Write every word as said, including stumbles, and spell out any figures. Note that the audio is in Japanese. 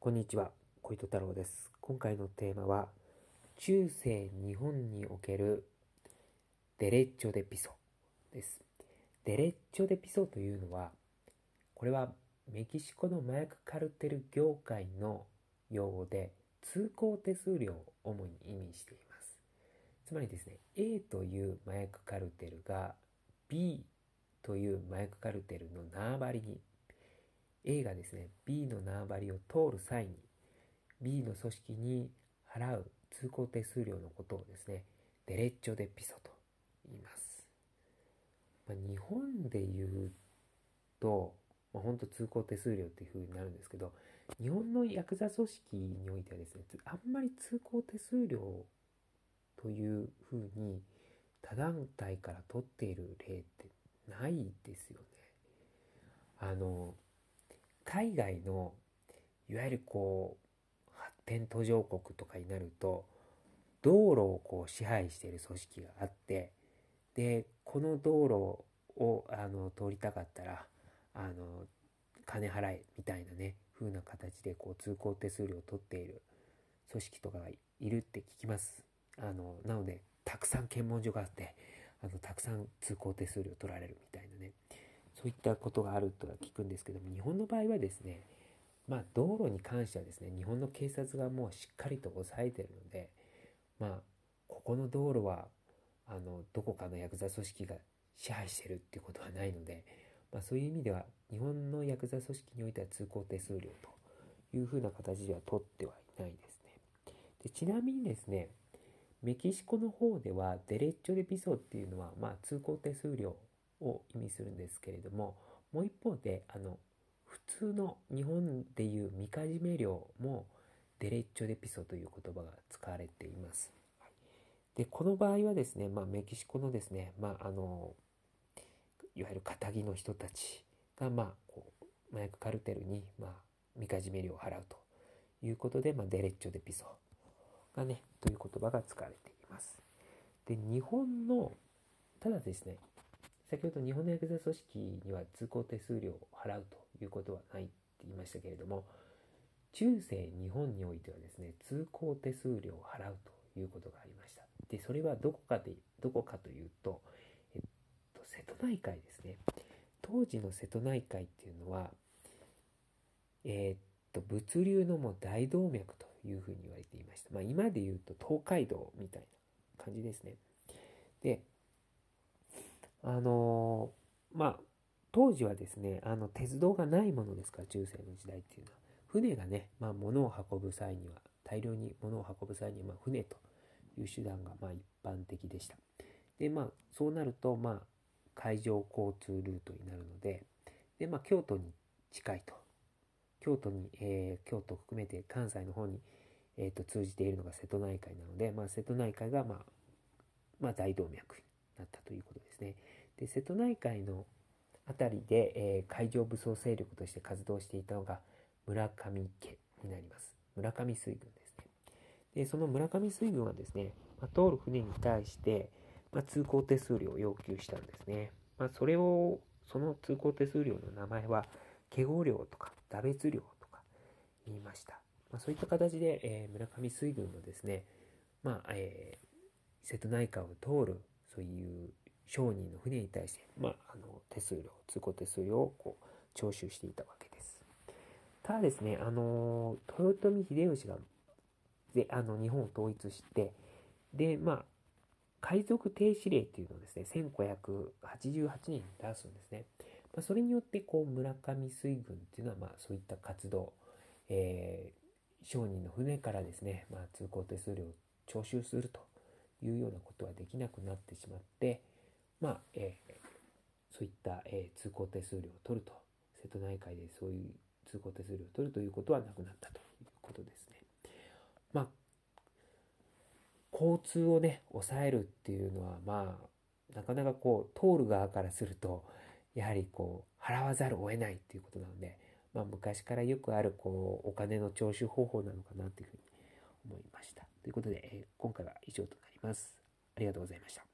こんにちは、小糸太郎です。今回のテーマは、中世日本におけるデレッチョ・デ・ピソです。デレッチョ・デ・ピソというのは、これはメキシコの麻薬カルテル業界の用語で、通行手数料を主に意味しています。つまりですね、A という麻薬カルテルが B という麻薬カルテルの縄張りに、A がですね、B の縄張りを通る際に、B の組織に払う通行手数料のことをですね、デレッチョ・デ・ピソと言います。まあ、日本で言うと、まあ、本当通行手数料っていう風になるんですけど、日本のヤクザ組織においてはですね、あんまり通行手数料という風に他団体から取っている例ってないですよね。あの海外のいわゆるこう発展途上国とかになると道路をこう支配している組織があって、でこの道路をあの通りたかったらあの金払えみたいなね風な形でこう通行手数料を取っている組織とかがいるって聞きます。あのなのでたくさん検問所があってあのたくさん通行手数料取られるみたいなね、そういったことがあるとは聞くんですけども、日本の場合はですね、まあ道路に関してはですね、日本の警察がもうしっかりと抑えてるので、まあここの道路はあのどこかのヤクザ組織が支配してるっていうことはないので、まあそういう意味では日本のヤクザ組織においては通行手数料というふうな形では取ってはいないですね。でちなみにですね、メキシコの方ではデレッチョ・デ・ピソっていうのはまあ通行手数料を意味するんですけれども、もう一方であの普通の日本でいうみかじめ料もデレッチョ・デ・ピソという言葉が使われています。でこの場合はですね、まあ、メキシコのですね、まあ、あのいわゆる堅気の人たちが、まあ、こう麻薬カルテルに、まあ、みかじめ料を払うということで、まあ、デレッチョ・デ・ピソがねという言葉が使われています。で日本のただですね、先ほど日本のヤクザ組織には通行手数料を払うということはないって言いましたけれども、中世日本においてはですね、通行手数料を払うということがありました。で、それはどこかで、どこかというと、えっと、瀬戸内海ですね。当時の瀬戸内海っていうのは、えー、っと、物流のもう大動脈というふうに言われていました。まあ、今で言うと東海道みたいな感じですね。で、あのー、まあ当時はですね、あの鉄道がないものですから、中世の時代っていうのは船がね、まあ、物を運ぶ際には大量に物を運ぶ際には、まあ、船という手段がまあ一般的でした。でまあそうなると、まあ海上交通ルートになるので、でまあ京都に近いと、京都に、えー、京都を含めて関西の方に、えー、と通じているのが瀬戸内海なので、まあ、瀬戸内海が、まあ、まあ大動脈になったということですね。で瀬戸内海のあたりで、えー、海上武装勢力として活動していたのが村上家になります。村上水軍ですね。でその村上水軍はですね、まあ、通る船に対して、まあ、通行手数料を要求したんですね。まあ、それをその通行手数料の名前はけご料とか打別料とか言いました。まあ、そういった形で、えー、村上水軍のですね、まあえー、瀬戸内海を通るそういう商人の船に対して、まあ、あの手数料、通行手数料をこう徴収していたわけです。ただですね、あの豊臣秀吉がであの日本を統一して、で、まあ、海賊停止令というのをですね、せんごひゃくはちじゅうはちねんに出すんですね。まあ、それによってこう村上水軍というのは、まあ、そういった活動、えー、商人の船からですね、まあ、通行手数料を徴収するというようなことはできなくなってしまって、まあえー、そういった、えー、通行手数料を取ると、瀬戸内海でそういう通行手数料を取るということはなくなったということですね。まあ、交通をね抑えるっていうのは、まあ、なかなかこう通る側からするとやはりこう払わざるを得ないっていうことなので、まあ、昔からよくあるこうお金の徴収方法なのかなというふうに思いました。ということで、えー、今回は以上となります。ありがとうございました。